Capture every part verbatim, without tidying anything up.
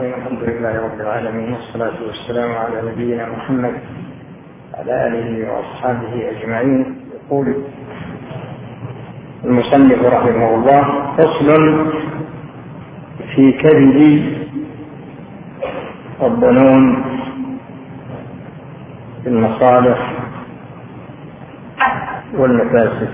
الحمد لله رب العالمين، والصلاة والسلام على نبينا محمد على آله وأصحابه أجمعين. يقول المصنف رحمه الله: فصل في كبد والظنون في المصالح والمفاسد.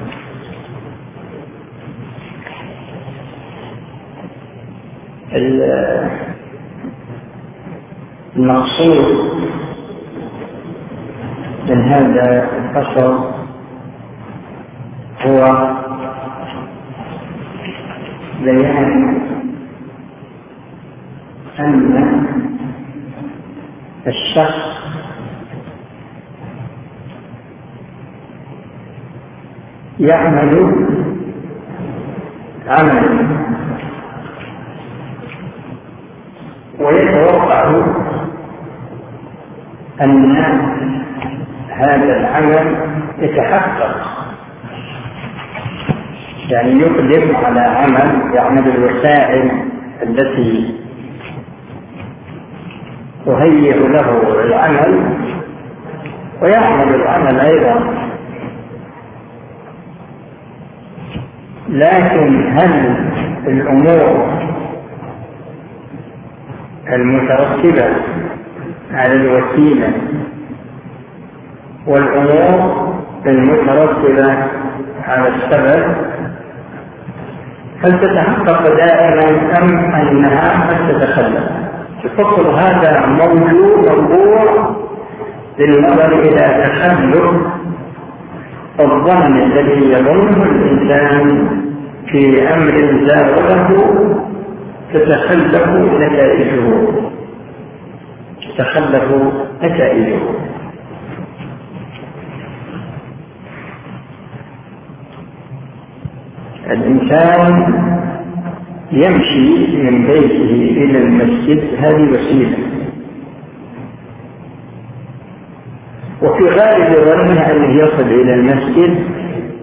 المقصود من هذا الفصل هو بيان أن الشخص يعمل عملا ويتوقع أن هذا العمل يتحقق، يعني يقدم على عمل يعمل الوسائل التي تهيئ له العمل ويعمل العمل أيضا. لكن هل الأمور المترتبة على الوسيلة والأمور المترتبة على السبب هل تتحقق دائما أم أنها قد تتخلف؟ فقط هذا موضوع موضوع للنظر إلى تخلف الظن الذي يظنه الإنسان في أمر زاغه تتخلف نتائجه تتخلف نتائجه الإنسان يمشي من بيته إلى المسجد، هذه وسيلة، وفي غالب ظنه أنه يصل إلى المسجد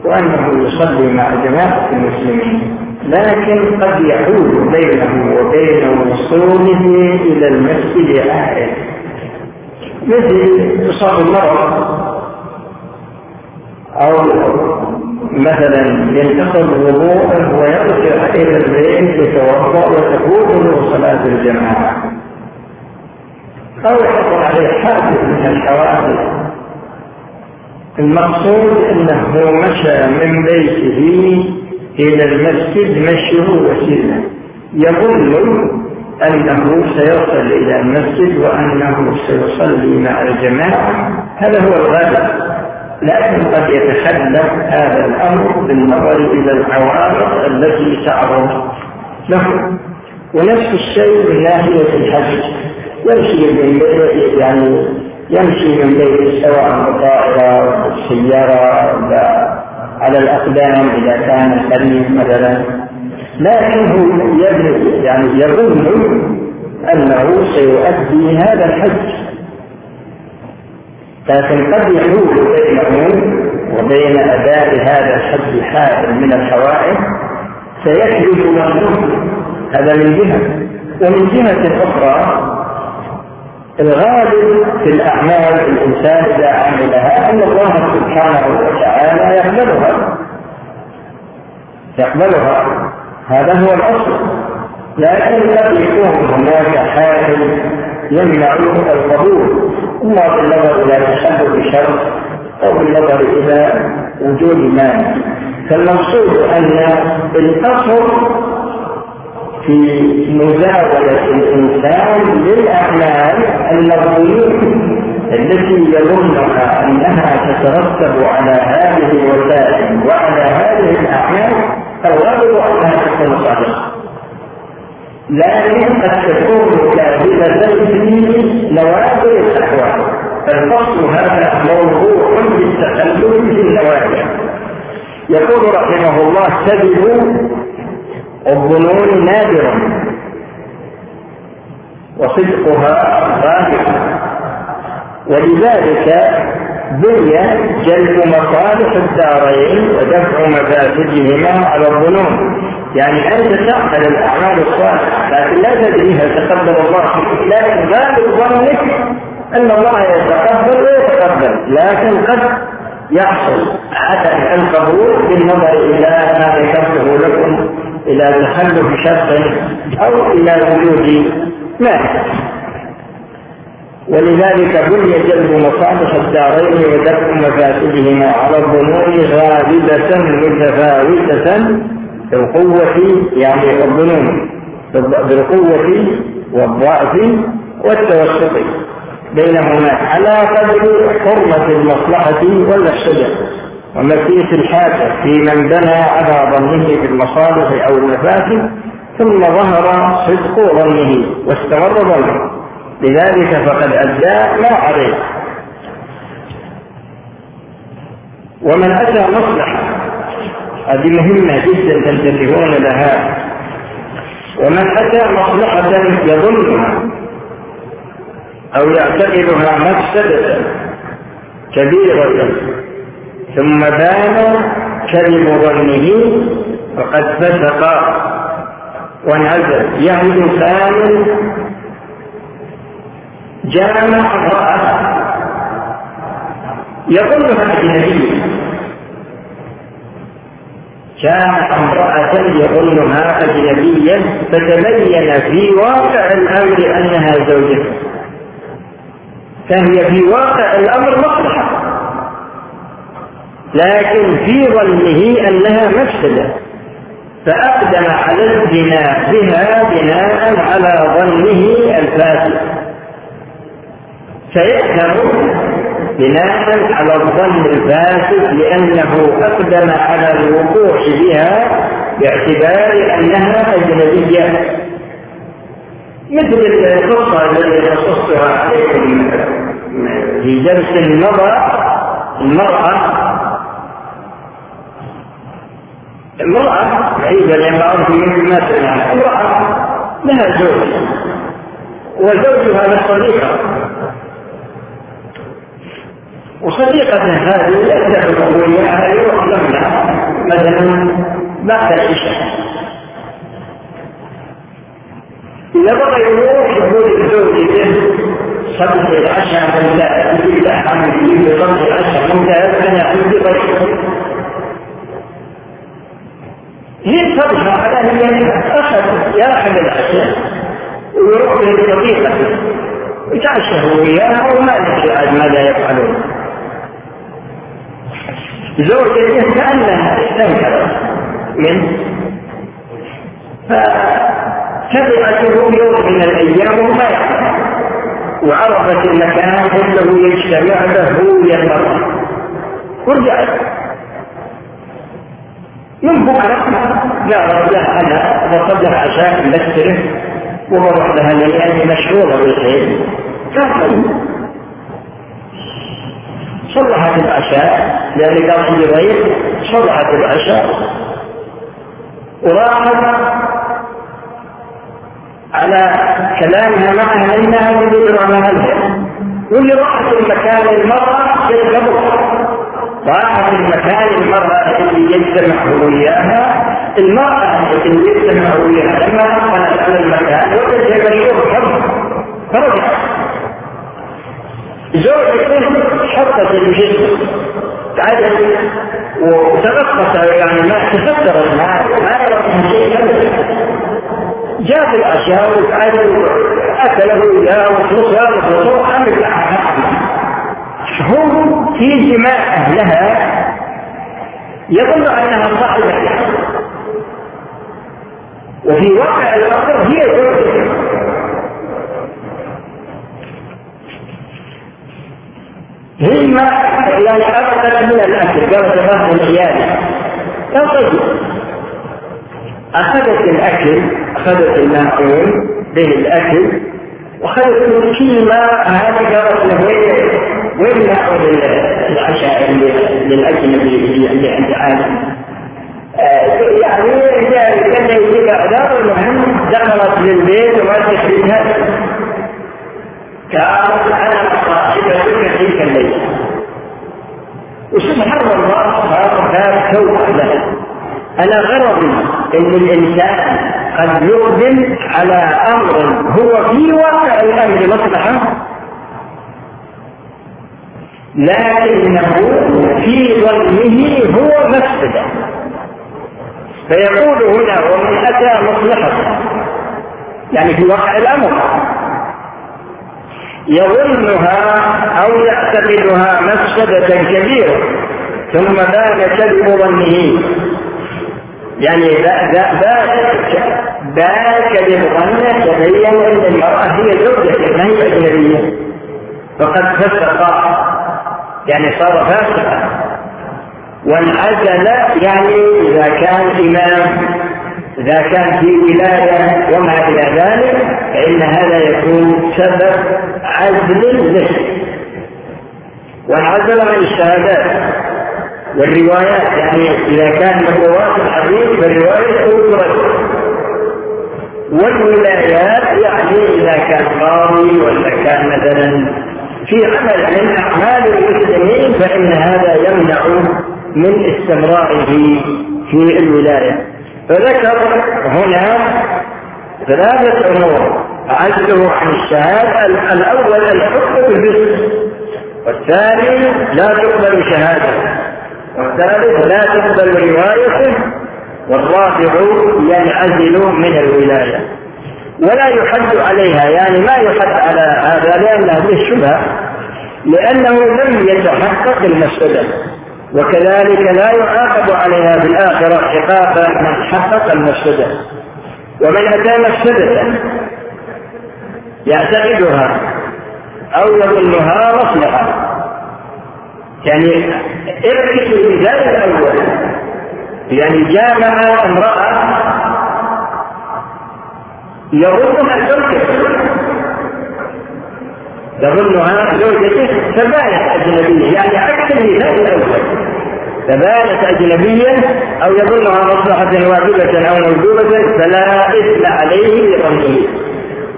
وأنه يصلي مع جماعة المسلمين، لكن قد يعود بينه وبين وصوله إلى المسجد آخر، مثل إصاب المرض، أو مثلا ينتقض وضوءه ويرجع إلى البيت يتوضأ وتفوته صلاة الجماعة، أو يحصل عليه حادث من الحوادث. المقصود أنه مشى من بيته إلى المسجد مشيه وسيلة، يظن أنه سيصل إلى المسجد وأنه سيصلي مع الجماعة، هذا هو الغالب، لكن قد يتخلف هذا الأمر بالنظر إلى العوارض التي تعرض له. ونفس الشيء من ناحية الحج، يمشي من بيته، يعني يمشي من بيته سواء بالطائرة بالسيارة على الأقدام إذا كان قريب مثلا، لكنه يظن يعني أنه سيؤدي هذا الحج، لكن قد يحول بينه وبين أداء هذا الحج حائل من الحوائج سيحدث ويحدث، هذا من جهة. ومن جهة أخرى، الغالب في الأعمال الإنسان إذا عملها أن الله سبحانه وتعالى يقبلها يقبلها هذا هو الأصل، لكن قد يكون هناك حائل يمنع القبول، اما بالنظر الى تشبه الشرط او بالنظر الى وجود مانع. فالمقصود ان الاصل في مزاوله الانسان للاعمال النظريه التي يظنها انها تترتب على هذه الوسائل وعلى هذه الاعمال الغالب انها تكون صادقه، لكن قد تكون كاذبة في نوادر الأحوال. فالفصل هذا موضوع بالتخلف في النوادر. يقول رحمه الله: كذب الظنون نادر وصدقها غالب، ولذلك بني جلب مصالح الدارين ودفع مفاسدهما على الظنون، يعني أنت تعمل الأعمال الصالحة لكن لا تدري هل تقبل الله، لكن باب ظنك أن الله يتقبل ويتقبل، لكن قد يحصل عدم القبول بالنظر إلى ما ذكرته لكم، إلى تخلف شرط أو إلى وجود ما. ولذلك بني جلب مصالح الدارين ودفع مفاسدهما على الظنون غالبة متفاوتة بالقوة، يعني الظنون بالقوة والضعف والتوسط بينهما على قدر حرمة المصلحة والشجر ومكيس الحاجة في من بنى على ظنه بالمصالح أو المفاسد ثم ظهر صدق ظنه واستمر ظنه، لذلك فقد أدى ما عليه. ومن أتى مصلحة، هذه مهمة جدا تنتبهون لها، ومن أتى مصلحة يظنها أو يعتقدها مفسدة كبيرة ثم بان كذب ظنه فقد فسق وانعزل، يعد كامل جامع رأى يظنها أجنبية، جامع امرأة يظنها أجنبيا فتبين في واقع الأمر أنها زوجته، فهي في واقع الأمر مصلحة لكن في ظنه أنها مفسدة، فأقدم على البناء بها بناء على ظنه الفاسد، سيأثم بناء على الظن الفاسد لأنه أقدم على الوقوع بها باعتبار أنها أجنبية، مثل القصة التي قصتها عليكم في درس مضى. المرأة المرأة بعيدة لأنها من مثلا امرأة لها زوج وزوجها للصديقة، وصديقة هذه ليس بقبولها يؤلمنا مثلا بعد العشاء، إذا بقي يروح يقول الزوج به صدق العشاء ممتاز، يجب أحمد يجب صدق العشاء ممتاز أنا عندي طريقة ليه صدقها على هي أخذ يا أحد العشاء ويروح للطريقة يتعشى وياها وما نشاء ماذا يفعلون. زوجته كأنها استنكرت منه فتبعته يوم من الأيام وما يعرف، وعرفت المكان كله يجتمع له ويمر، ورجعت من بكرة قالت لها أنا وصل لها عشاء مبكرة ومروح لها لأني مشهورة بالخير، كافر صلحت العشاء لأن قال لي غير صلحت العشاء وراحت على كلامها معها إنها من يدرع لها الهر، واللي راحت المكان المرأة يتغبرها، راحت المكان المرأة اللي يجتمع وياها، المرأة اللي يجتمع وياها لما أخذت على المكان وقت يبريوه حب فرجع زوجته حطت الجسم تعدل وتغطت يعني ما تفتر الماء ما يرى شيء أبدا، جاب الأشياء وتعدل أكله إياه وخلصها وخلصوا عمل شهور في جماع أهلها يظن أنها صاحبة، وفي واقع الأمر هي زوجته. هم يعني أبدا من الأكل قالت الله العيادة لو قلت أخذت الأكل أخذت الماعون به الأكل وأخذت كل ما هذا قالت له وين نأخذ العشاء للأكل اللي عند عالم يعني كان يجيب أعدار المهم دخلت للبيت وما تشريها كانت أنا صاحبة تلك الليلة، وسبحان الله صار هذا توبة لها أنا غرضي ان الانسان قد يقدم على امر هو في واقع الامر مصلحه، لكنه في ظنه هو مفسده، فيقول هنا ومن اتى مصلحه، يعني في واقع الامر يظنها او يعتقدها مفسده كبيره، ثم بان كذب ظنه، يعني بان كذب ظنه تبين ان المراه هي زوجته ما هي اجنبيه، فقد فسق يعني صار فاسقا، وانعزل يعني اذا كان امام اذا كان في ولايه وما الى ذلك، فان هذا يكون سبب عزل له، وانعزل من الشهادات والروايات، يعني اذا كان مقوات الحديث فالروايه ترد، والولايات يعني اذا كان قاضي ولا كان مثلا في عمل من اعمال المسلمين، فان هذا يمنع من استمراره في الولايه. فذكر هنا ثلاثه امور عزله عن الشهاده: الاول الحكم بالبر، والثاني لا تقبل شهادته، والثالث لا تقبل روايته، والرابع ينعزل من الولاية ولا يحد عليها، يعني ما يحد على هذا لأن هذه الشبهة، لأنه لم يتحقق المسألة، وكذلك لا يعاقب عليها في الآخرة عقاب من حقق المسألة. ومن أتى مسألة يعتقدها أو يظنها مصلحة، يعني اركز في ذلك الأول، يعني جامع امرأة يظنها زوجته يظنها زوجته فبانت أجنبية، يعني عكس المثال الأول فبانت أجنبية أو يظنها مصلحة واجبة أو موجوبة، فلا إثم عليه بظنه،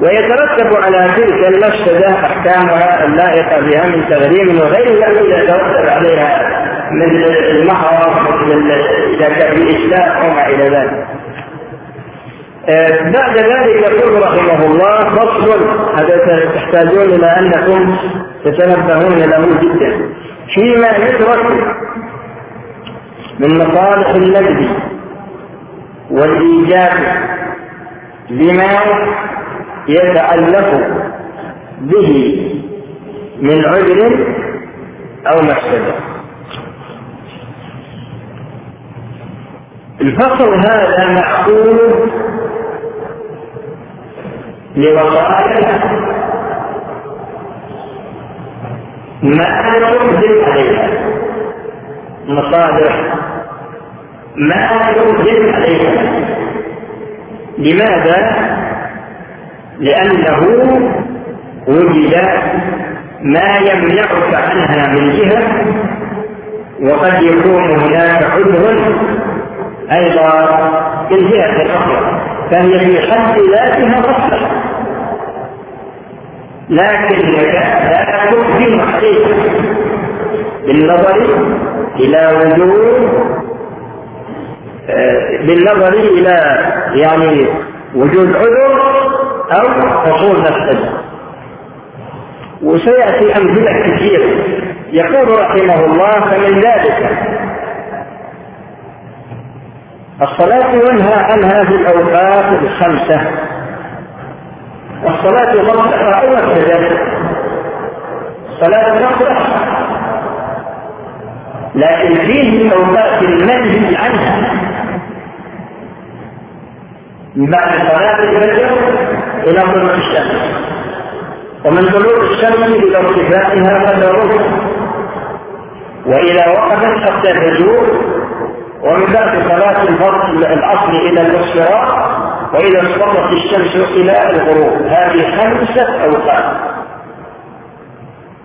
ويترتب على تلك المفسدة أحكامها اللائقة بها من تغريم وغيرها الذي يترتب عليها من المحرم والإسلام وما إلى ذلك. بعد ذلك يقول رحمه الله: فصل، هذا تحتاجون إلى أنكم تتنبهون له جدا، فيما يترك من مصالح النجد والإيجاب لما يتعلق به من عذر أو مفسدة. الفصل هذا معقول لوقائع ما يمكن عليها مصادر ما يمكن عليها. لماذا؟ لأنه وجد ما يمنعك عنها من جهة، وقد يكون هناك عذر أيضا في الجهة الأخرى، فهي في حد ذاتها مصلحة، لكنك لا تقدم عليها بالنظر إلى وجود بالنظر إلى يعني وجود عذر أو حصول مفسدة. وسيأتي أمثلة كثيرة. يقول رحمه الله: فمن ذلك الصلاة ينهى عنها في الأوقات الخمسة، والصلاة مصلحة أو مفسدة؟ الصلاة مصلحة، لكن فيه أوقات المنهي عنها من بعد صلاة الفجر إلى طلوع الشمس، ومن طلوع الشمس إلى ارتفاعها قدر الركب، وإلى وقفت حتى الرجوع، ومن بعد صلاة العصر إلى الانصراف، وإذا اصفرت الشمس إلى الغروب. هذه خمسة أوقات.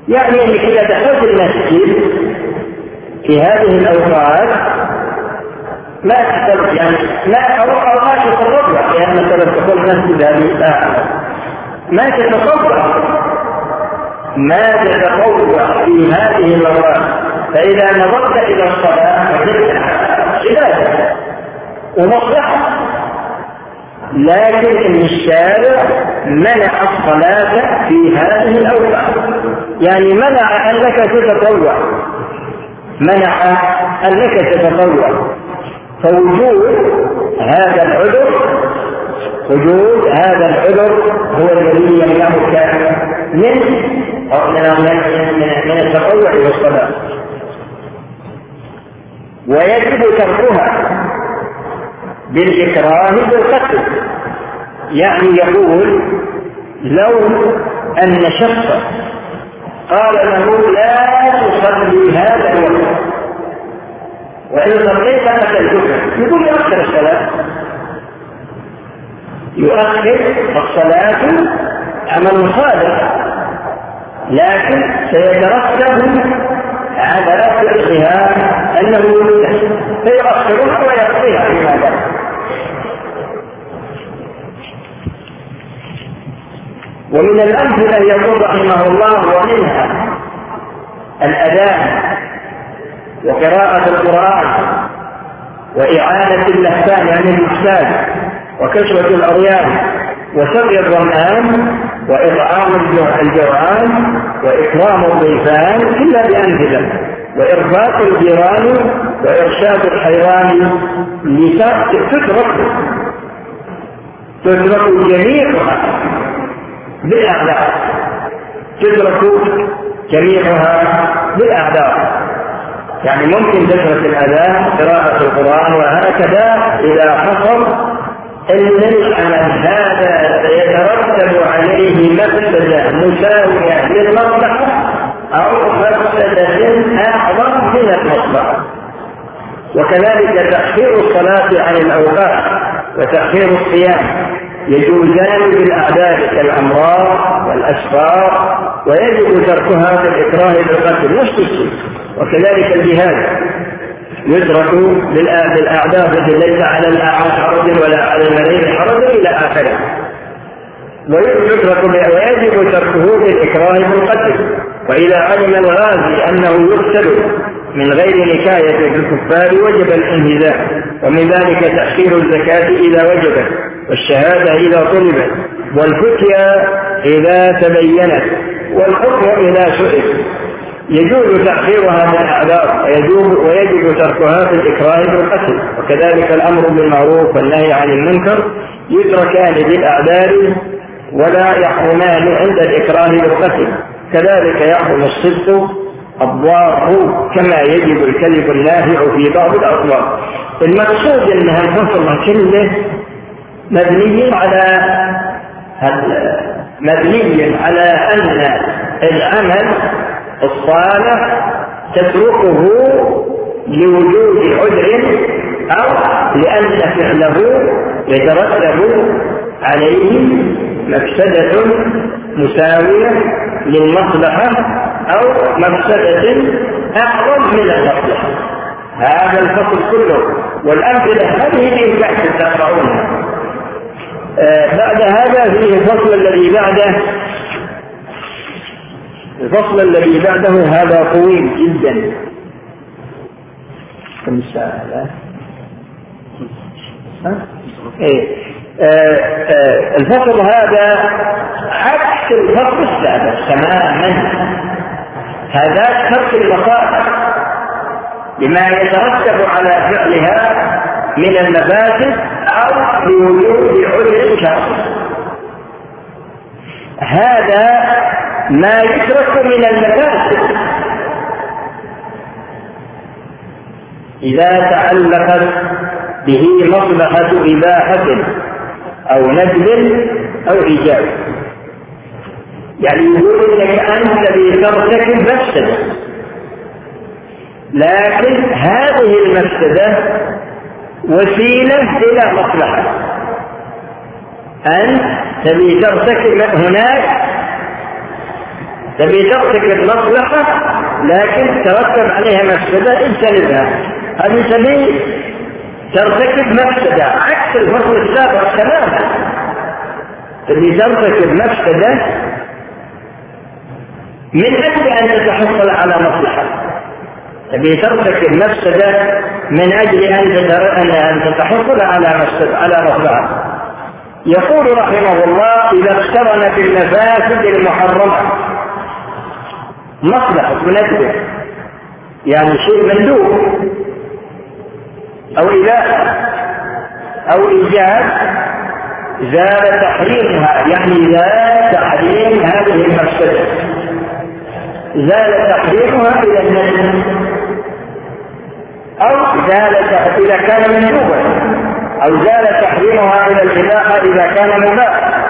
يعني أنك إذا دخلت المسجد في هذه الأوقات ما تقدر، يعني ما أوقات تتطلع، يعني مثلا تقول مسجد هذه آه. ما تتطلع ما تتطلع في هذه الأوقات، فإذا نظرت إلى الصلاة فإنها عبادة ومصلحة، لكن إن الشارع منع الصلاة في هذه الأوقات، يعني منع أنك تتطوع، منع أنك تتطوع، فوجود هذا العذر وجود هذا العذر هو الذي يمنعك من من التطوع إلى الصلاة، ويجب تركها بالإكراه بالقتل. يعني يقول لو أن شخصا قال له لا تصلي هذا الوقت وإن صليت قتلتك، يقول يؤخر الصلاة، يؤخر الصلاة عمل صالح، لكن سيترتب على فعلها أنه يؤخر، فيؤخرها ويقضيها بما ذلك. ومن الأمثلة يقول رحمه الله ومنها الأذان وقراءة القرآن وإعانة اللهفان عن المحتاج وكسوة الأريان وسقي الظمآن وإطعام الجوعان وإكرام الضيفان إلا بأمثلة، وإرفاق الجيران وإرشاد الحيوان لتترك تترك جميعها بالأعذار، تترك جميعها بالأعذار، يعني ممكن تترك الأذان قراءة القرآن وهكذا إذا حصل المنع من هذا يترتب عليه مفسدة مساوية للمصلحة أو مفسدة أعظم من المصلحة. وكذلك تأخير الصلاة عن الأوقات وتأخير الصيام يجوزان بالأعداد كالأمراض والأسفار، ويجب تركها بالإكراه بالقتل نفس الشيء. وكذلك الجهاد يترك بالأعداد ليس على الأعراض حرج ولا على المريض حرج إلى آخره، ويجب تركه بالإكراه بالقتل. وإذا علم الغازي أنه يقتل من غير نكاية بالكفار وجب الانهزام، ومن ذلك تأخير الزكاة إذا وجبت، والشهادة إذا طلبت، والفتية إذا تبينت، والحكم إذا سئل. يجوز تأخيرها من الأعذار ويجب تركها في الإكراه بالقتل. وكذلك الأمر بالمعروف والنهي عن المنكر يتركان بالأعذار ولا يحرمان عند الإكراه بالقتل. كذلك يحرم الصدق الضار كما يجب الكذب النافع في بعض الأطوار. المقصود أنها الفصل كله مبني على مبني على أن العمل الصالح تتركه لوجود عذر أو لأن فعله يترتب عليه مفسدة مساوية للمصلحة أو مفسدة أعظم من المصلحة. هذا الفصل كله والأمثلة هذه اللي قاعد تقرؤونها. بعد هذا فيه الفصل الذي بعده، الفصل الذي بعده هذا طويل جدا، كم ساعة؟ إيه آه الفصل هذا عكس الفصل السابق تماما. هذا ترك المصائب لما يترتب على فعلها من المفاسد أو لوجود عذر شرعي. هذا ما يترك من المفاسد إذا تعلقت به مصلحة إباحة أو ندب أو إيجاب. يعني يقول لك أنت الذي ترتكب مفسدة، لكن هذه المفسدة وسيلة إلى مصلحة. أنت تبي ترتكب هناك تبي ترتكب مصلحة لكن ترتب عليها مفسدة اجتنبها. هذه تبي ترتكب مفسدة عكس الفصل السابق تماما. تبي ترتكب مفسدة من أجل أن تتحصل على مصلحة، تبي ترتكب مفسدة من أجل أن تتحصل على مصلحة. يقول رحمه الله: إذا اقترنت المفاسد المحرمة مصلحة مناسبة، يعني شيء مندوب أو إباحة أو إيجاب، زال تحريمها، يعني زال تحريم هذه المفسدة، زال تحريمها إلى الندب، أو زال إذا كان مندوبا، أو زال تحريمها إلى الإباحة إذا كان مباحا،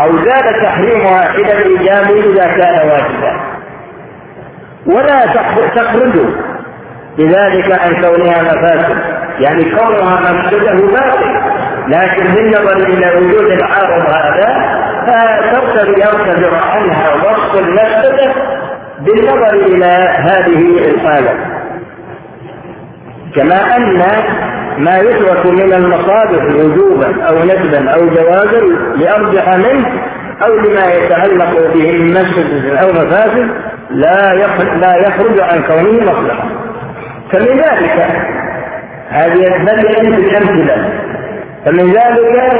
أو زال تحريمها إلى الإيجاب إذا كان واجبا. ولا تخرج بذلك عن كونها مفاسد، يعني كونها مفسده باطل، لكن نظرا إلى وجود العارض هذا فيرتفع عنها وصف المفسدة بالنظر إلى هذه الحالة. كما أن ما يترك من المصادر وجوبا أو ندبا أو جوازا لأرجح منه أو لما يتعلق به من مفسد أو مفاسد لا يخرج عن كونه مصلحة. فمن ذلك هذه البدء بالأمثلة، فمن ذلك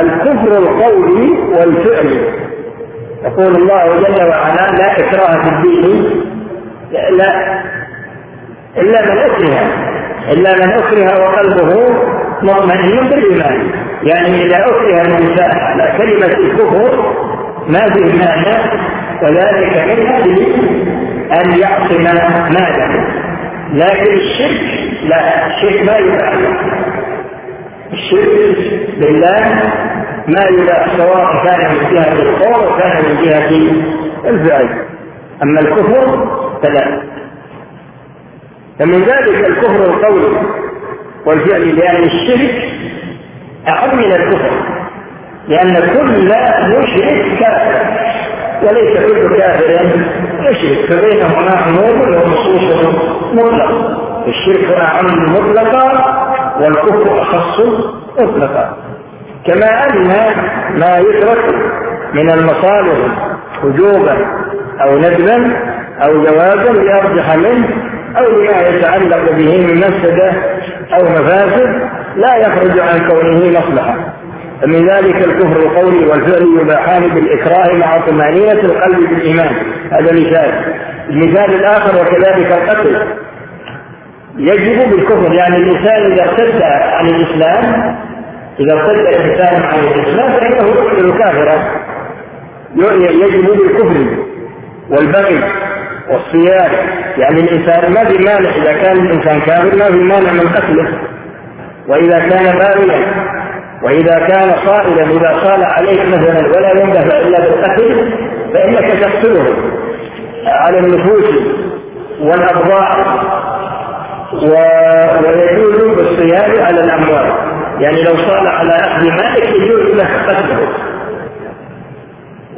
الكفر القولي والفعلي. يقول الله جل وعلا: لا إكراه في الدين لا إلا من أكره إلا من أكره وقلبه مطمئن بالإيمان. يعني إذا أكره الإنسان على كلمة الكفر ما به معنى، وذلك من أجل أن يعصم ماله. لكن الشرك لا، الشرك ما يفعل، الشرك بالله ما يباح، سواء كان من جهة القول وكان من جهة الفعل. أما الكفر فلا. فمن ذلك الكفر القولي والفعل، لأن الشرك أعم من الكفر، لأن كل مشرك كافر وليس كل كافر يشرك، فبينهما عموم وخصوص مطلق. الشرك أعم مطلقا والكفر أخص مطلقا. كما أن ما يترك من المصالح وجوبا أو ندبا أو جوازا لأرجح منه أو ما يتعلق به من مفسدة أو مفاسد لا يخرج عن كونه مصلحة. فمن ذلك الكفر القولي والفعل يباحان بالإكراه مع طمأنينة القلب بالإيمان. هذا مثال. المثال الآخر: وكذلك القتل يجب بالكفر، يعني الإنسان إذا ارتد عن الإسلام إذا ارتد الإنسان عن الإسلام فإنه يقتل كافرا، يجب بالكفر والبغي والصياد. يعني الإنسان ما في مانع، إذا كان الإنسان كافر ما في مانع من قتله، وإذا كان باريا، وإذا كان صائلا، إذا صال عليك مثلا ولا يندفع إلا بالقتل فإنك تقتله على النفوس والأبضاع، ويجوز بالصياد على الأموال. يعني لو صال على أخذ مالك يجوز له قتله.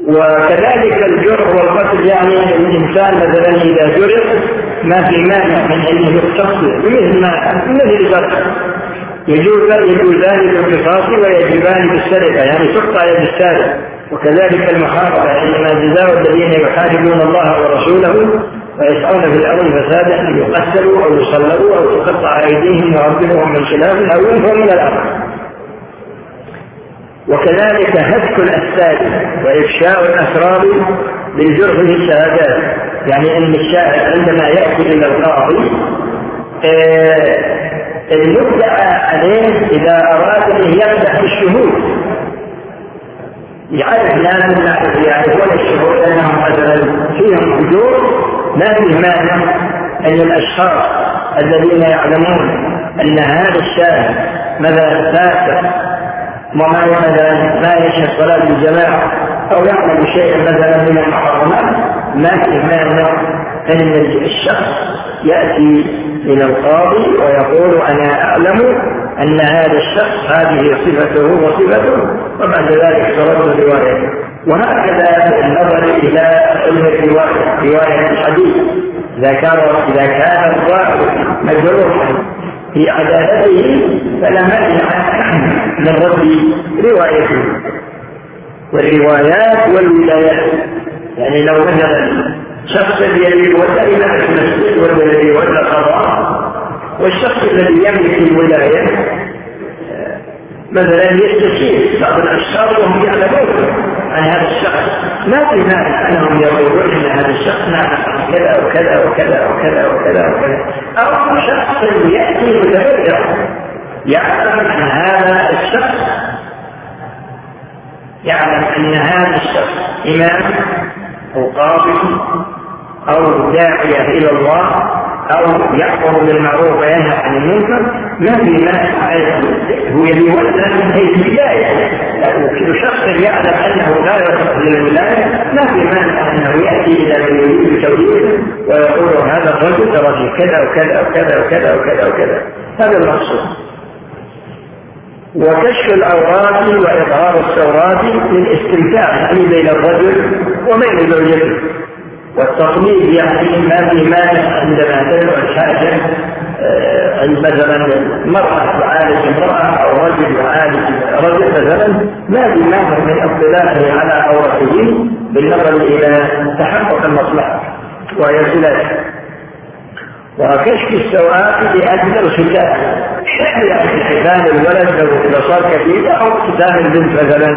وكذلك الجرح والقتل، يعني الإنسان مثلا إذا جرح ما في مانع من أنه يقتصر مثل القتل، يجوزان بالقصاص ويجبان بالسرقة، يعني تقطع يد السارق. وكذلك المحاربة، يعني جزاء الذين يحاربون الله ورسوله ويسعون في الأرض فسادا أن يقتلوا أو يصلبوا أو تقطع أيديهم وأرجلهم من خلاف أو ينفوا من الأرض. وكذلك هتك الأسباب وإفشاء الأسرار بالجرح للشهادات، يعني أن الشاهد عندما يأتي إلى القاضي يدعى عليه إذا أراد أن يبدأ بالشهود، يعرف ناس لا يعرف ولا الشهود لأنهم مثلا فيهم حجور، ما في معنى أن الأشخاص الذين يعلمون أن هذا الشاهد ماذا فاسد وما مثلا ما يشهد صلاة الجماعة أو يعمل شيئا مثلا من المحرمات، ما يمنع أن الشخص يأتي إلى القاضي ويقول: أنا أعلم أن هذا الشخص هذه صفته وصفته، وبعد ذلك صلاة الرواية. وهكذا النظر إلى علم الرواية، رواية الحديث، إذا كان إذا كان الراوي مجروحا في عدالته فلا مانع من رد روايته. والروايات والولايات، يعني لو مثلا شخص يملك ولاية في المسجد والذي يولى القضاء، والشخص الذي يملك الولاية مثلا يستشير بعض الاشخاص وهم يعلمون عن هذا الشخص، ما في مانع انهم يقولون ان هذا الشخص نعم كذا وكذا وكذا وكذا وكذا وكذا، او شخص ياتي متبرع يعلم ان هذا الشخص يعلم ان هذا الشخص امام او قاضي او داعيه الى الله أو يحفر بالمعروف وينهى عن المنكر، ما في مانع هو يولى من حيث الولاية، لو شخص يعلم أنه لا يصلح للولاية ما في مانع أنه يأتي إلى من يريد توليده ويقول هذا الرجل رجل كذا وكذا وكذا وكذا وكذا وكذا، هذا المقصود. وكشف العورات وإظهار الثورات للاستمتاع يعني بين الرجل ومن زوجته، والتقليد يعني ما في مانع عندما تدعو الحاجة مثلا مرأة تعالج امرأة أو رجل يعالج رجل مثلا، ما في مانع من اطلاعه على عورته بالنظر إلى تحقق المصلحة وهي ثلاثة. وكشف السوءات لأجل الختان، يعني ختان الولد لو صار كثير أو ختان البنت مثلا،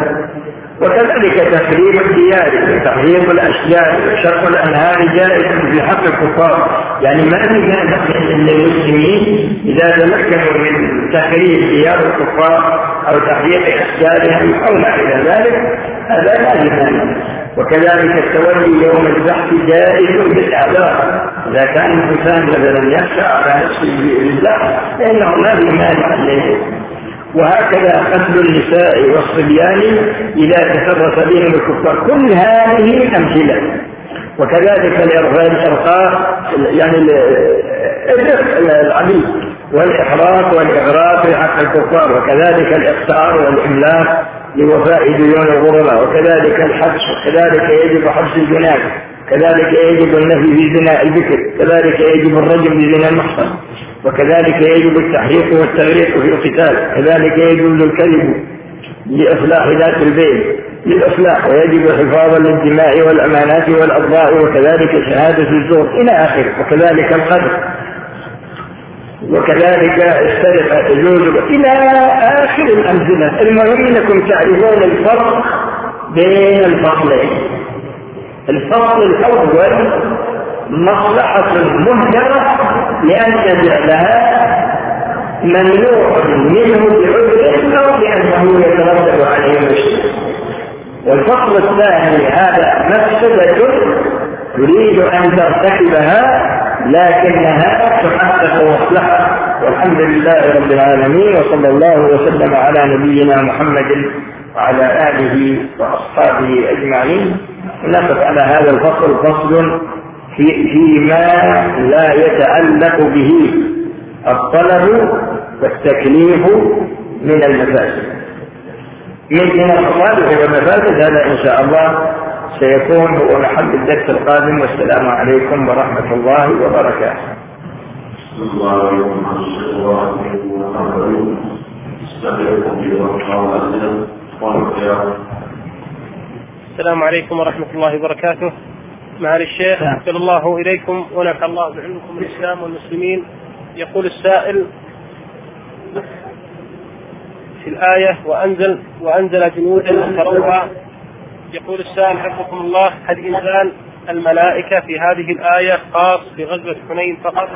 وكذلك تخريب الديار تخريب الاشجار شق الانهار جائز في حق الكفار، يعني ما يجوز للمسلمين اذا تمكنوا من تخريب ديار الكفار او تحريق اشجارهم او ما الى ذلك، هذا لا يمانع. وكذلك التولي يوم البحث جائز بالاعذار، اذا كان الانسان مثلا يخشى على نفسه بالله لانه ما يمانع عليه. وهكذا قتل النساء والصبيان إذا تفرس بهم الكفار، كل هذه أمثلة. وكذلك الإرقاء يعني العبيد والإحراق والإغراق في حق الكفار، وكذلك الإقتار والإملاك لوفاء ديون الغرباء، وكذلك الحبس، وكذلك يجب حبس الجناح، كذلك يجب النفي في زنا البكر، كذلك يجب الرجم في زنا المحصن، وكذلك يجب التحريق والتغريق في القتال، كذلك يجب الكذب لإصلاح ذات البين للإصلاح، ويجب حفاظ الانتماء والأمانات والأضلاع، وكذلك شهادة الزور إلى آخره، وكذلك القتل، وكذلك السرقة الجزء إلى آخر الأمثلة. المهم أنكم تعرفون الفرق بين الفصلين. الفصل الأول مصلحة مهدرة لأن فعلها ممنوع منه بعذر أو لأنه يترتب عليه مشكلة، والفصل الثاني هذا مفسدة تريد أن ترتكبها لكنها تحقق مصلحة. والحمد لله رب العالمين، وصلى الله وسلم على نبينا محمد وعلى آله وأصحابه أجمعين. نقف على هذا الفصل، فصل فيما لا يتعلق به الطلب والتكليف من المفاسد. من المصالح والمفاسد هذا إن شاء الله سيكون هو محل الدرس القادم، والسلام عليكم ورحمة الله وبركاته. السلام عليكم ورحمة الله وبركاته. معالي الشيخ أحسن الله إليكم ونفع الله بعلمكم الإسلام والمسلمين. يقول السائل في الآية وأنزل وأنزل جنودا تروها، يقول السائل حفظكم الله هل إنزال الملائكة في هذه الآية خاص بغزوة حنين فقط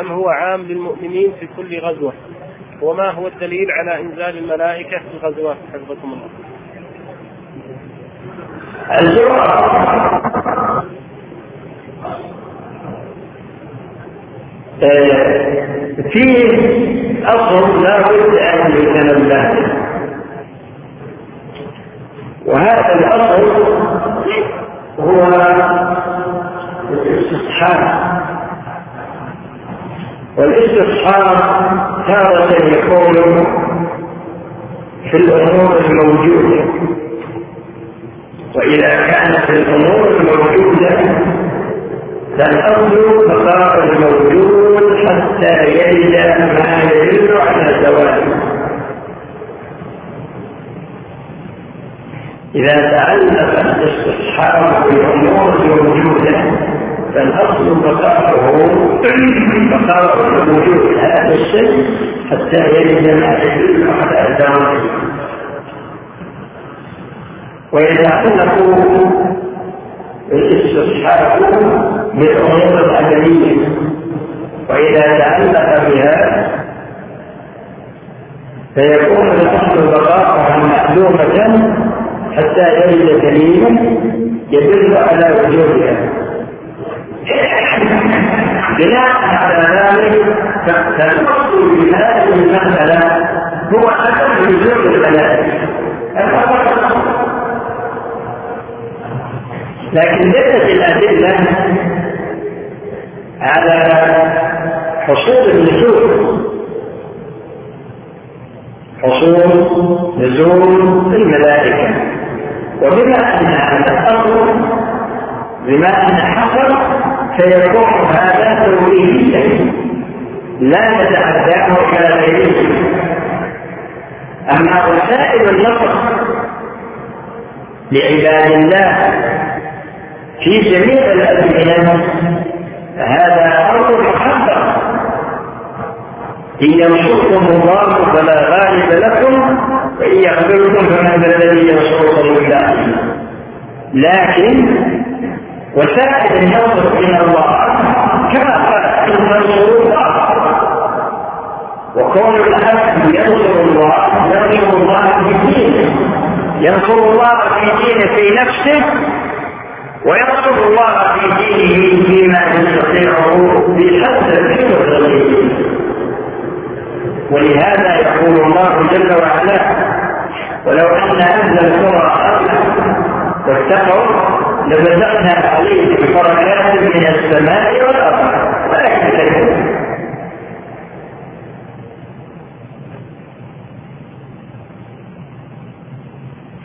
أم هو عام للمؤمنين في كل غزوة، وما هو الدليل على إنزال الملائكة في الغزوات حفظكم الله؟ في أصل لا بد أن يتنبه، وهذا الأصل هو الاستصحاب، والاستصحاب تارة يكون في الأمور الموجودة، وإذا كانت الأمور الموجودة فالأصل بقاء الموجود حتى يجد ما يدل على زواله. إذا تعلق الاستصحاب بالأمور الموجودة فالأصل بقاءه بقاء وجود هذا الشيء حتى يلد ما يلد أحد أعداءه. وإذا خلقوا الاستصحاب بالأمور العملية وإذا تعلق بها فيكون الأصل بقاءها معلومة حتى يلد دليل يدل على وجودها. بناء على ذلك فالمقصود بهذه المسألة هو عدم وجود الملائكة، لكن دلت الأدلة على حصول النزول حصول نزول الملائكة، وبما أن الأمر بما أن حصل فيكون هذا توريثيا لا نتعداه على غيره. أما وسائل النصر لعباد الله في جميع الأزمنة هذا أمر محقق، إن ينصركم الله فلا غالب لكم وإن يخذلكم فمن ذا الذي ينصركم إلا الله. لكن وسائل النصر من الله كما قال إن تنصروا الله، وكون الحق ينصر الله ينصر الله في دينه، ينصر الله في دينه في نفسه، وينصر الله في دينه فيما يستطيعه بحسب قدرته. ولهذا يقول الله جل وعلا ولو ان اهل القرى واتقوا لبلغنا عليهم بركات من السماء والارض ولكن كذبوا.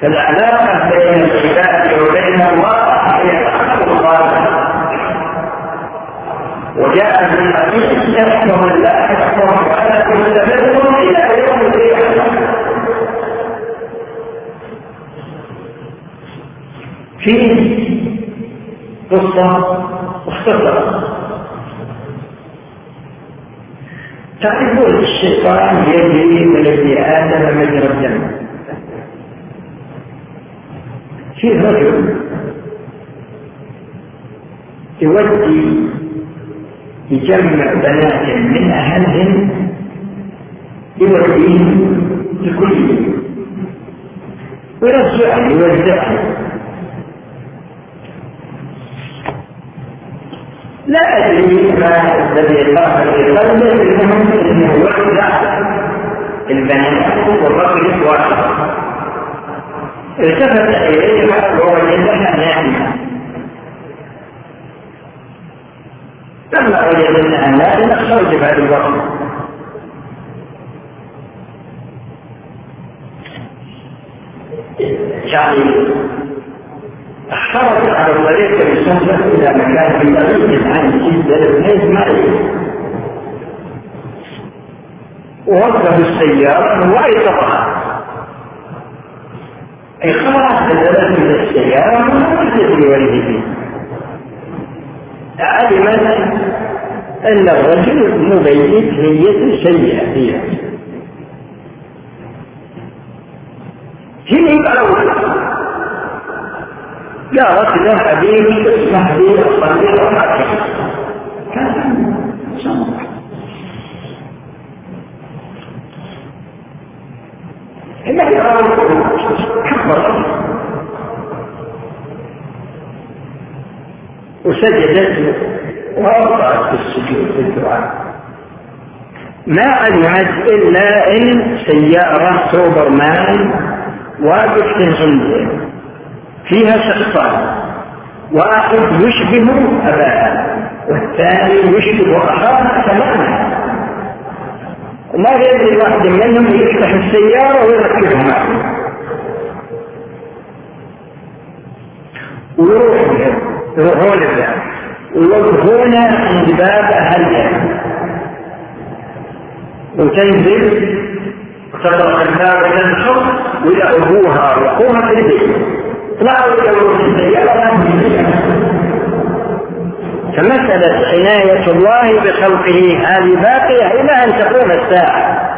فالعلاقه بين العباد وبين الله هي الخلق، وجاء من الحديث يحكم الله يحكم على كل تبدل الى يوم القيامه. فيه قصه مختصره، تعرفون الشيطان يجري من ابن ادم مجرى الدم. فيه رجل يودي يجمع بنات من أهلهم يوديهم لكلهم ويرجعهم يوزعهم. لا أدري ما الذي قام بقلبه المهم أنه يوزع البنات والرجل واحد. التفت إليها ووجدها نائمة، لما وجد انها نائمه خرج بهذا الوقت يعني اخترت على الطريق المسافر الى مكان بعيد عن جده بحيث ما يجد، ووقف السياره وايقظها اقرا بدلت من السياره ووجدت لوالده، علمت أن الرجل مبيت نية سيئة فيها. جنب أولا قالت له حبيبي اسمح لي أصلي وحكي، كان سمح إنه يقول كبر وسجدت ووقعت في السجود في الدعاء. ما علمت إلا إن سيارة سوبرمان واقف في الزنزانة فيها شخصان، واحد يشبه أباها والثاني يشبه أخاها تماما، وما يدري واحد منهم يفتح السيارة ويركبها معه ويروح بهم يروحون لله ويوقفون عند باب أهلها وتنزل وتطرق الباب وتنشر وإلى أبوها وأخوها في البيت طلعوا يدورون السيارة. فما نزلت عناية الله بخلقه هذه باقية إلى أن تقوم الساعة،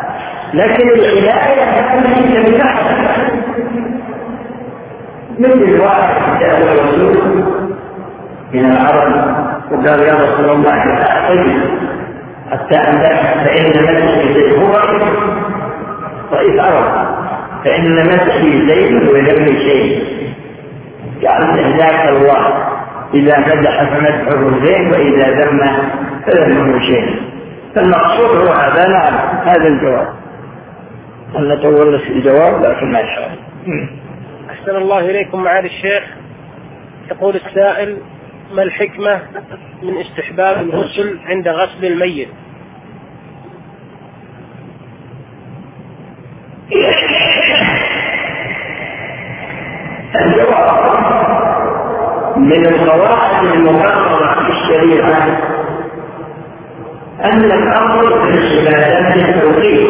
لكن العناية ليس بتحت مثل واحد جاء الرسول من العرب وقال يا رسول الله أعطني حتى أنبأ فإن مسحي هو رئيس عرب فإن مسحي زيد ولم شيء، جعلت إهلاك الله إذا مدح فمدحه زين وإذا ذم فذمه شيء. فالمقصود هو هذا. نعم هذا الجواب، هل نطول في الجواب؟ لكن ما شاء الله. أحسن الله إليكم معالي الشيخ. يقول السائل: ما الحكمة من استحباب الغسل عند غسل الميت؟ الجواب: من القواعد المقررة في الشريعة أن الأمر في العبادات التوقيت،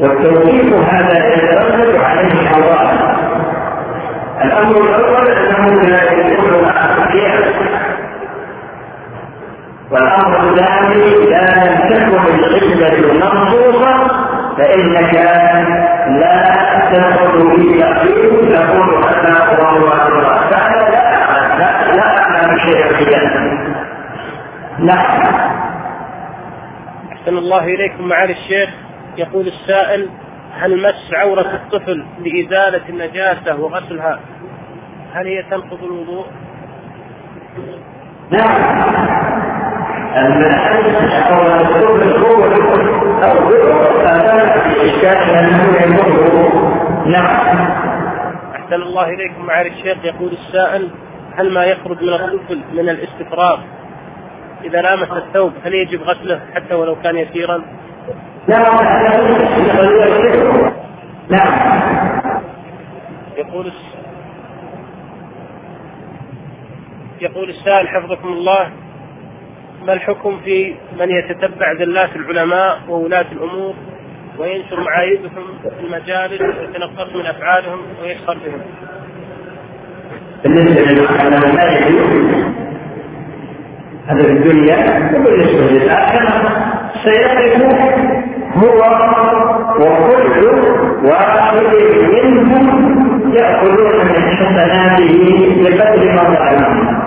والتوقيت هذا يترتب عليه حوائج. الأمر الأول أنه لا يكون أحدا، والأمر الثاني لا تكن العبادة منصوصة فإنك لا تدخل في تأخير تقول أنا والله الله تعالى لا أعلم شيئا خيانة. نعم. أحسن الله إليكم معالي الشيخ. يقول السائل: هل مس عورة الطفل لإزالة النجاسة وغسلها هل هي تنقض الوضوء؟ نعم، المس عورة الطفل هو الوضوء هذا إشكال أنه ينقض. نعم. أحسن الله إليكم معالي الشيخ. يقول السائل: هل ما يخرج من الطفل من الاستفراغ إذا لامس الثوب هل يجب غسله حتى ولو كان يسيرا؟ نعم. يقول يقول السائل حفظكم الله: ما الحكم في من يتتبع ذلات العلماء وولاة الأمور وينشر معايبهم في المجالس ويتنقص من أفعالهم ويسخر بهم؟ بالنسبة للعلماء هذا في الدنيا، وبالنسبة للآخرة سيقف هو وكل واحد منهم يأخذون من حسناته لقدر ما فعلهم،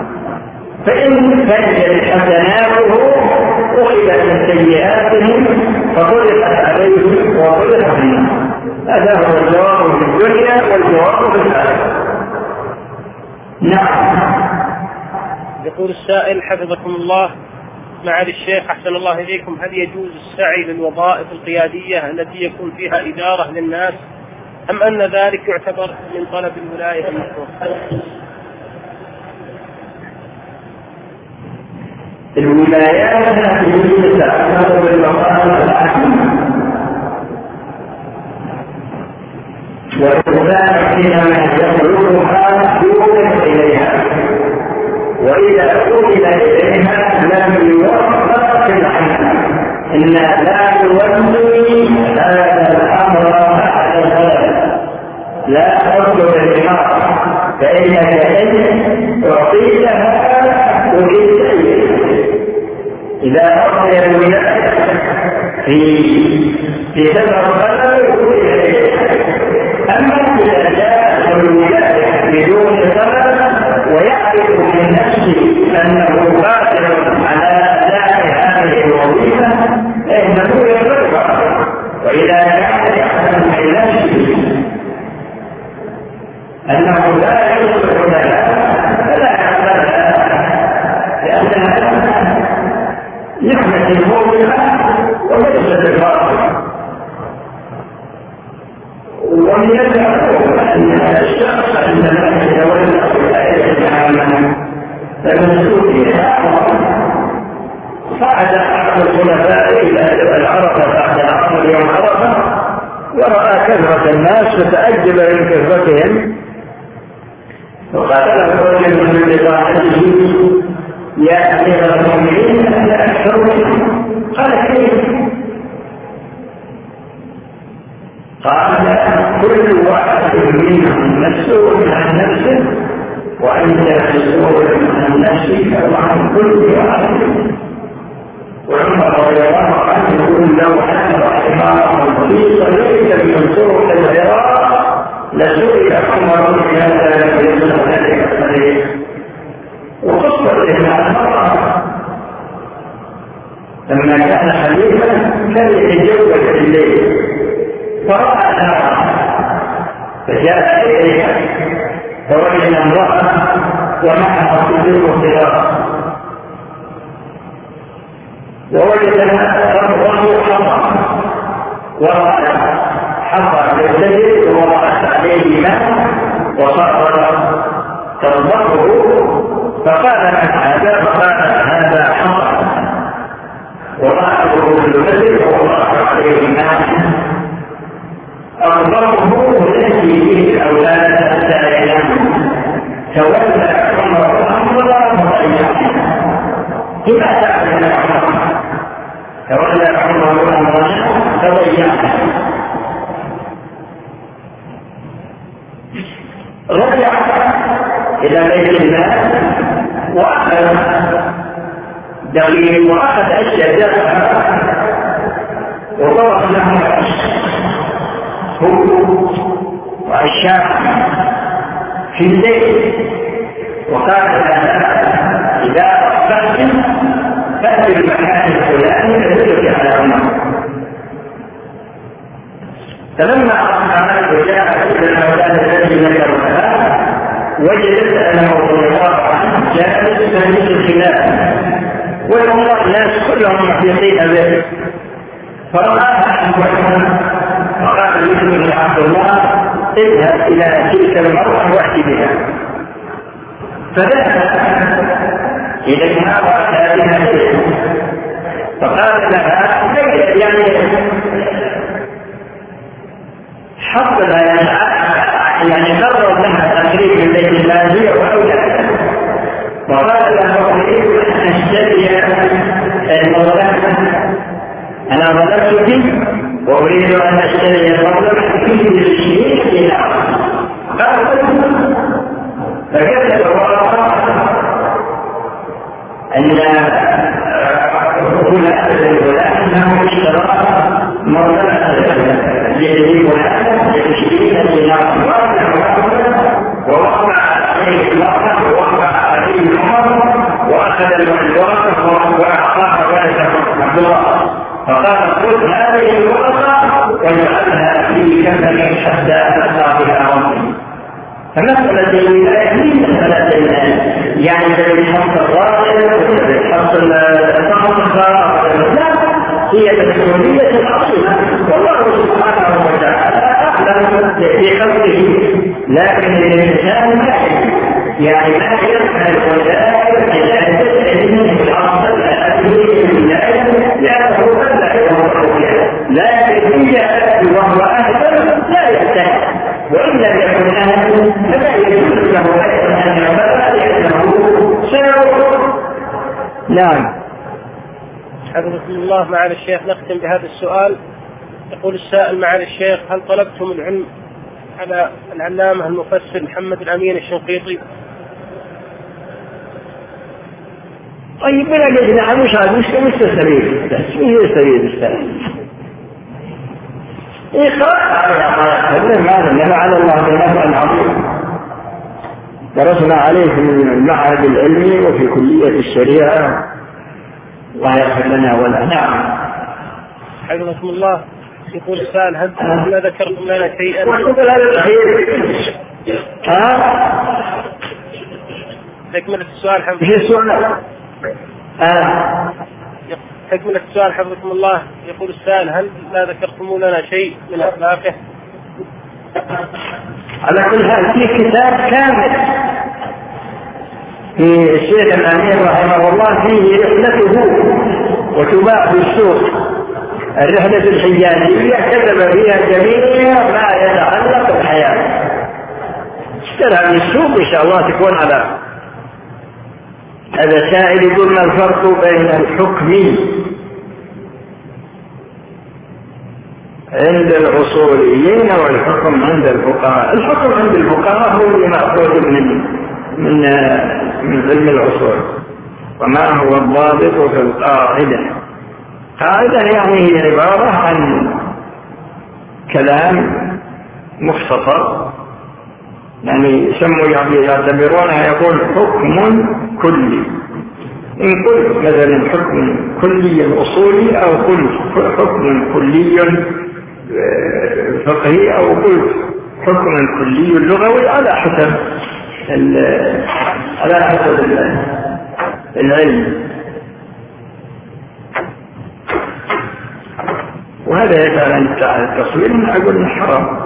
فإن فنجت حسناته أخذت من سيئاتهم فغلقت عليهم وغلق منهم. هذا هو الجواب في الدنيا والجواب في الآخرة. نعم. يقول السائل حفظكم الله معالي الشيخ أحسن الله إليكم: هل يجوز السعي للوظائف القيادية التي يكون فيها إدارة للناس أم أن ذلك يعتبر من طلب الولاية المطلوبة؟ الولايات التي تعتبر الوظائف العامة والوظائف إنما يدخلونها دون إليها، وإذا أُوِّلَ إليها لم يوفق في العمل. إن لا يولي هذا الأمر بعد ذلك، لا تطلب الإمارة فإنك إن تعطيتها تريد إليها. إذا أعطي الولاية في سبع قدر يولي إليها، أما إذا جاء الولاية بدون سبب ويعرف من نفسه أنه قادر على أداء هذه الوظيفة إنه يتبع، وإذا كان يعلم من نفسه أنه لا يصلح لها فلا يعمل لها، لأنها نعمة الموضوع وليست الباطل. ومن يدعو أن الشخص عندما يتولى فمسؤولي صعد أحد الخلفاء إلى العرفة بعد عشر يوم عرفة ورأى كثرة الناس فتأجب من كثرتهم، وقال له رجل من بضاعته: يا أمير المؤمنين أنا أكثركم. قال: كيف؟ قال: كل واحد منهم مسؤول عن نفسه، وأنت مسؤول عن نفسك وعن كل أمر. وعمر رضي الله عنه لو حمل حمارا خليصا ليس من طرق العراق لسئل عمر بهذا لم يصل ذلك الطريق. وقصة إنها مرة لما كان حليفا كان يتجول في الليل فرأى نارا فجاء إليها فوجد امرأة ومعها صديق خيار ووجد لها رمضان حمر ورأى حمر يرتدل ووضعت عليه ماء وصفر تنظره فقال من هذا؟ فقال هذا حمر ورأته بالبدل ووضعت عليه ماء أنظره الذي به الأولاد حتى ينام تولى عمر الأمر وضيعه كما تعلم عمر تولى عمر الأمر وضيعه رجع إلى بيت المال وأخذ دليل وأخذ أشياء جاءها وضرب لهم هو وعشاء في الليل وقال إذا أصبحت فأتي المكان الفلاني فذلك على عمر. فلما أصبحت وجاء إلى الأولاد الذي ذكرها وجدت أنه رضي الله عنه جاءت تهليك الخلاف والله الناس كلهم محيطين به فرآها أنفسها فقال يوسف بن عبد الله اذهب الى تلك المراه واحكِ بها. فذهب اليها واتى بها فقال لها ليس يعني حصل يعني قرر لها تقريب من بيت الله واولادها وقال لها اريد ان اشتري المولاه انا ظلمت فيه وأريد أن أشتري الرجل في الشيء إلى آخره. فكذب الورقة أن هنا أنه اشترى مرة لأبي فلان لعشرين دينار ووقع عليه الورقة ووقع عليه الحمر وأخذ الورقة وأعطاها ولده عبد الله فقال خذ هذه الورقة واجعلها في كفنك حتى تلقى بها ربي. فمسألة الولاية هي مسألة يعني الذي حصل الراجل والذي حصل الفقر هي مسؤولية الأصل والله سبحانه وتعالى أعلم في خلقه لكن الإنسان ماهر يعني ماهر الولاية التي تدعي منه الأصل التي الولاية لأنه لكن إن جاءت وهو أهل لا يحتاج وإن لم يكن أهل فلا يجوز له أن يعتبر لأنه سيعود. نعم حفظكم الله معالي الشيخ. نختم بهذا السؤال. يقول السائل معالي الشيخ هل طلبتم العلم على العلامة المفسر محمد الأمين الشنقيطي؟ طيب من أجل نعمش على المشكلة مستسرين مين يسترين مستسرين اقرأ على على الله بنفع العظيم. درسنا عليه في المعهد العلمي وفي كلية الشريعة الله يغفر لنا ولا. نعم حفظكم الله. يقول السائل هل ما ذكرتم لنا شيئا ها تكملة السؤال حفظكم آه. تكملة السؤال حفظكم الله. يقول السائل هل لا ذكرتم لنا شيء من أخلاقه؟ على كل حال في كتاب كامل في الشيخ الأمين رحمه الله فيه رحلته وتباع في السوق الرحلة الحجازية كتب فيها جميع ما يتعلق بالحياة اشترى من السوق إن شاء الله تكون على هذا. سائل يقول ما الفرق بين الحكم عند الأصوليين والحكم عند الفقهاء؟ الحكم عند الفقهاء هو اللي مأخوذ من من من علم الأصول. وما هو الضابط في القاعدة؟ قاعدة يعني هي عبارة عن كلام مختصر، يعني سموا يعتبرونها يقول حكم كلي. إن قلت مثلا حكم كلي أصولي أو قلت حكم كلي فقهي أو قلت حكم كلي لغوي على حسب على حسب العلم. وهذا يفعل عن التصوير من أقول الحرام.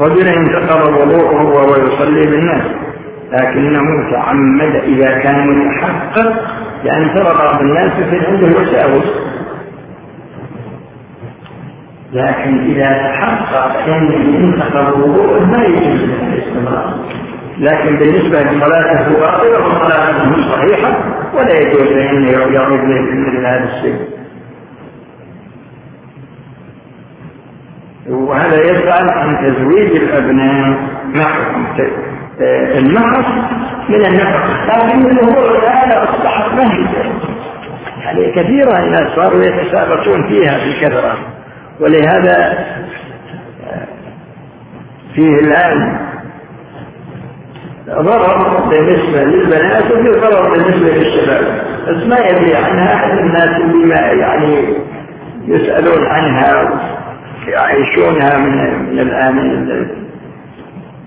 رجل انتقض وضوءه وهو يصلي بالناس لكنه تعمد إذا كان متحقق، لأن ترى بعض الناس في عنده وساوس، لكن إذا تحقق أن انتقض وضوءه ما يجوز الاستمرار، لكن بالنسبة لصلاته باطلة وصلاته صحيحة ولا يجوز أن يعود من هذا الشيء. وهذا يسأل عن تزويج الأبناء معهم المعص من النفقة، لكن الأمور الآن أصبحت مهجة، يعني كثيرا الناس صاروا يتسابقون فيها بكثرة، ولهذا فيه الآن ضرر بالنسبة للبنات وفيه ضرر بالنسبة للشباب، بس ما يدري عنها أحد الناس اللي ما يعني يسألون عنها يعيشونها من الآن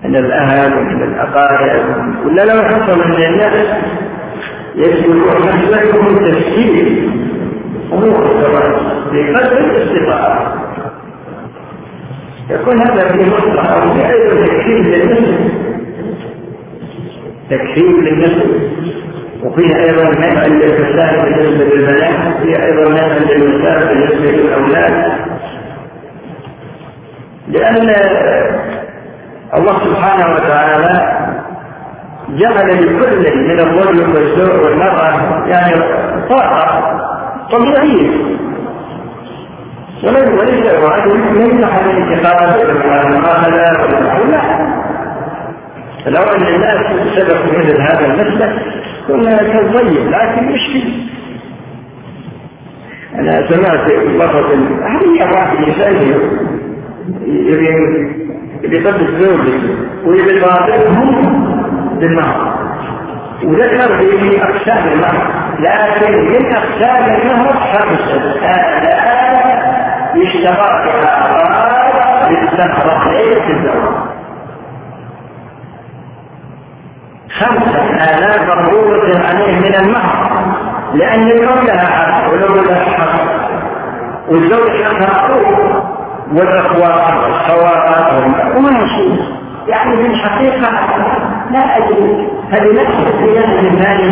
من الأهل ومن الأقارب. ولا لو حصل أن الناس يسلكون مسلكهم تسجيل أمور بقدر الاستطاعة، يكون هذا في مصلحة ويعيد تكفير للنسل تكفير للنسل وفيه أيضا منع للفساد بالنسبة للبنات، وفيه أيضا منع للفساد بالنسبة للأولاد، لأن الله سبحانه وتعالى جعل لكل من الرجل والزوج والمرأة يعني طاقة طبيعية، وليس العدل يمنح من الانتقاد والمقابلة والمحولة. لو أن الناس سبقوا مثل هذا المسلك كنا كالضيق، لكن مشكلة. أنا سمعت لفظ هي واحد يسأله يبقى الزوج ويبقى الباطل هم بالنهر، وذكر في أقسام النهر، لكن من أقسام النهر خمسة آلاء يشتغل الأعراض بالتخرقية الزوج، خمسة آلاء ضرورة عليه من النهر، لأن الكون لها حق ولو لها حق، والزوج حقه والأخوات والخوارات وما شيء. يعني من الحقيقة لا أدري هذه نفس القيام من مالي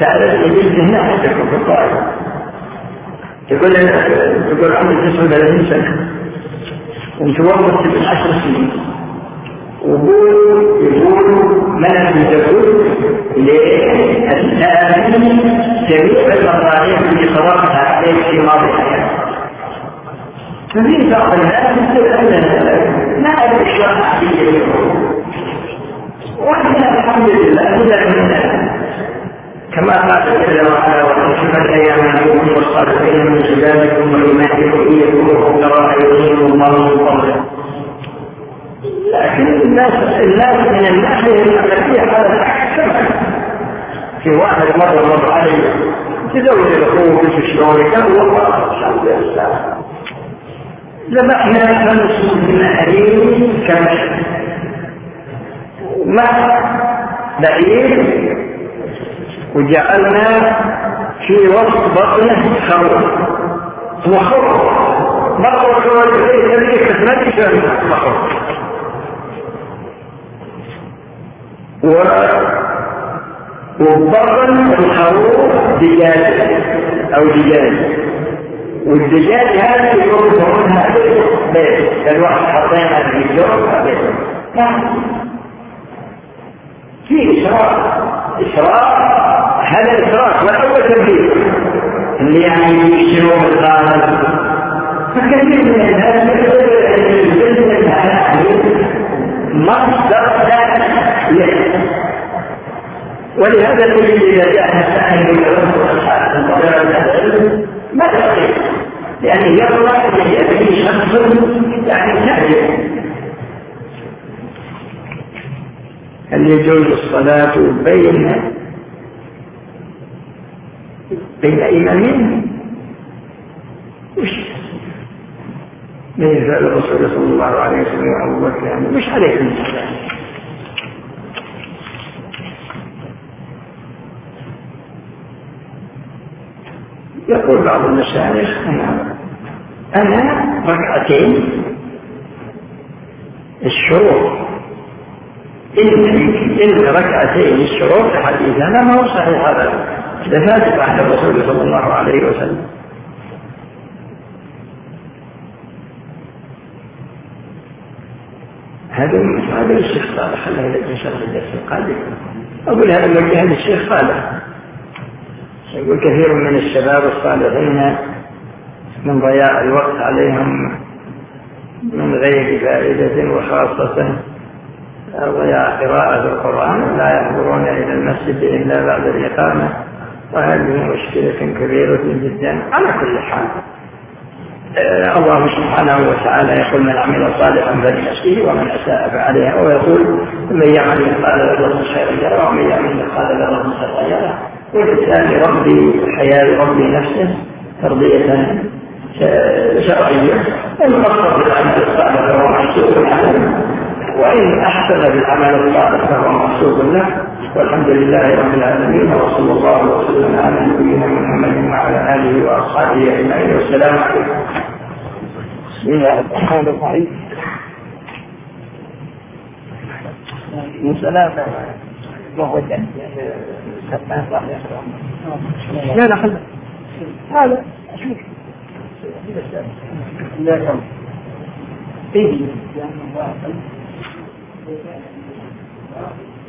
سألت إليه هنا أتكلم في الطائرة تقول تقول عمري تسعة وثلاثين سنة ومتوقفت من عشر سنين، وقول يقول من المتزوج لأسلامي جميع المطاريح اللي صورتها عليك في ماضي حياتي فمين تأخذ الآن يستطيع ما أدري الشرق عديد وإحنا الحمد لله مدر منا كما قال جل وعلا وَأَنْشَأْنَا الْأَيَامَ مِنْكُمْ وَالصَّالِحِينَ مِنْ عِبَادِكُمْ وَإِمَائِكُمْ إِنْ يَكُونُوا فُقَرَاءَ يُغْنِهِمُ اللَّهُ مِنْ فَضْلِهِ. لكن الناس الناس من الناحية التي حالة أحسن في واحد مرة مرة عليه تزوج الأخوة في الشعور كان والله الحمد لله لبحنا خمس مهرين كمشي ومع بعيد وجعلنا في وسط بطنه خروف وخروف بطن خروف هذه كثمتي شهرنا بخروف وبطن الخروف دجاج أو دجاج، والدجاج هذا يقول لهم بيت الواحد حطينا في الجوع بيت في إشراق إشراق هذا الإشراق والأول تنفيذ اللي يعني يشترون الغالب. فكثير من الناس يقول أن الجنة مصدر ذلك. ولهذا الذي إذا جاء السائل ويرد أصحاب القدر الأهل ما تقول، لأنه يرى أن يبني شخص يعني سهل أن يجوز الصلاة بين بين إمامين. من يفعل الرسول صلى الله عليه وسلم وأبو بكر يعني مش عليهم السلام. يقول بعض المشايخ أنا أنا ركعتين الشروق، إن ركعتين الشروق حديثنا ما هو صحيح، هذا لفاتت عهد الرسول صلى الله عليه وسلم. هذا هذا الشيخ قال خلاه لك إن شاء الله الدرس القادم. أقول هذا الوجه هذا الشيخ قال، يقول كثير من الشباب الصالحين من ضياع الوقت عليهم من غير فائدة، وخاصة ضياع قراءة القرآن، لا يحضرون إلى المسجد إلا بعد الإقامة، وهذه مشكلة كبيرة جدا. على كل حال الله سبحانه وتعالى يقول من عمل صالحا فلنفسه ومن اساء فعليها، ويقول من يعمل مثقال ذره خيرا يره ومن يعمل مثقال ذره شرا يره، والانسان ربي حياة ربي نفسه تربيه شرعيه. ان قصر بالعمل الصالح فهو محسوب له، وان احسن بالعمل الصالح فهو محسوب له. والحمد لله رب العالمين، وصلى الله وسلم على نبينا محمد وعلى اله واصحابه اجمعين، والسلام عليكم. بسم الله الرحمن الرحيم. مسألة مهودة لا لا خلنا هذا أشوف لا يوم إيه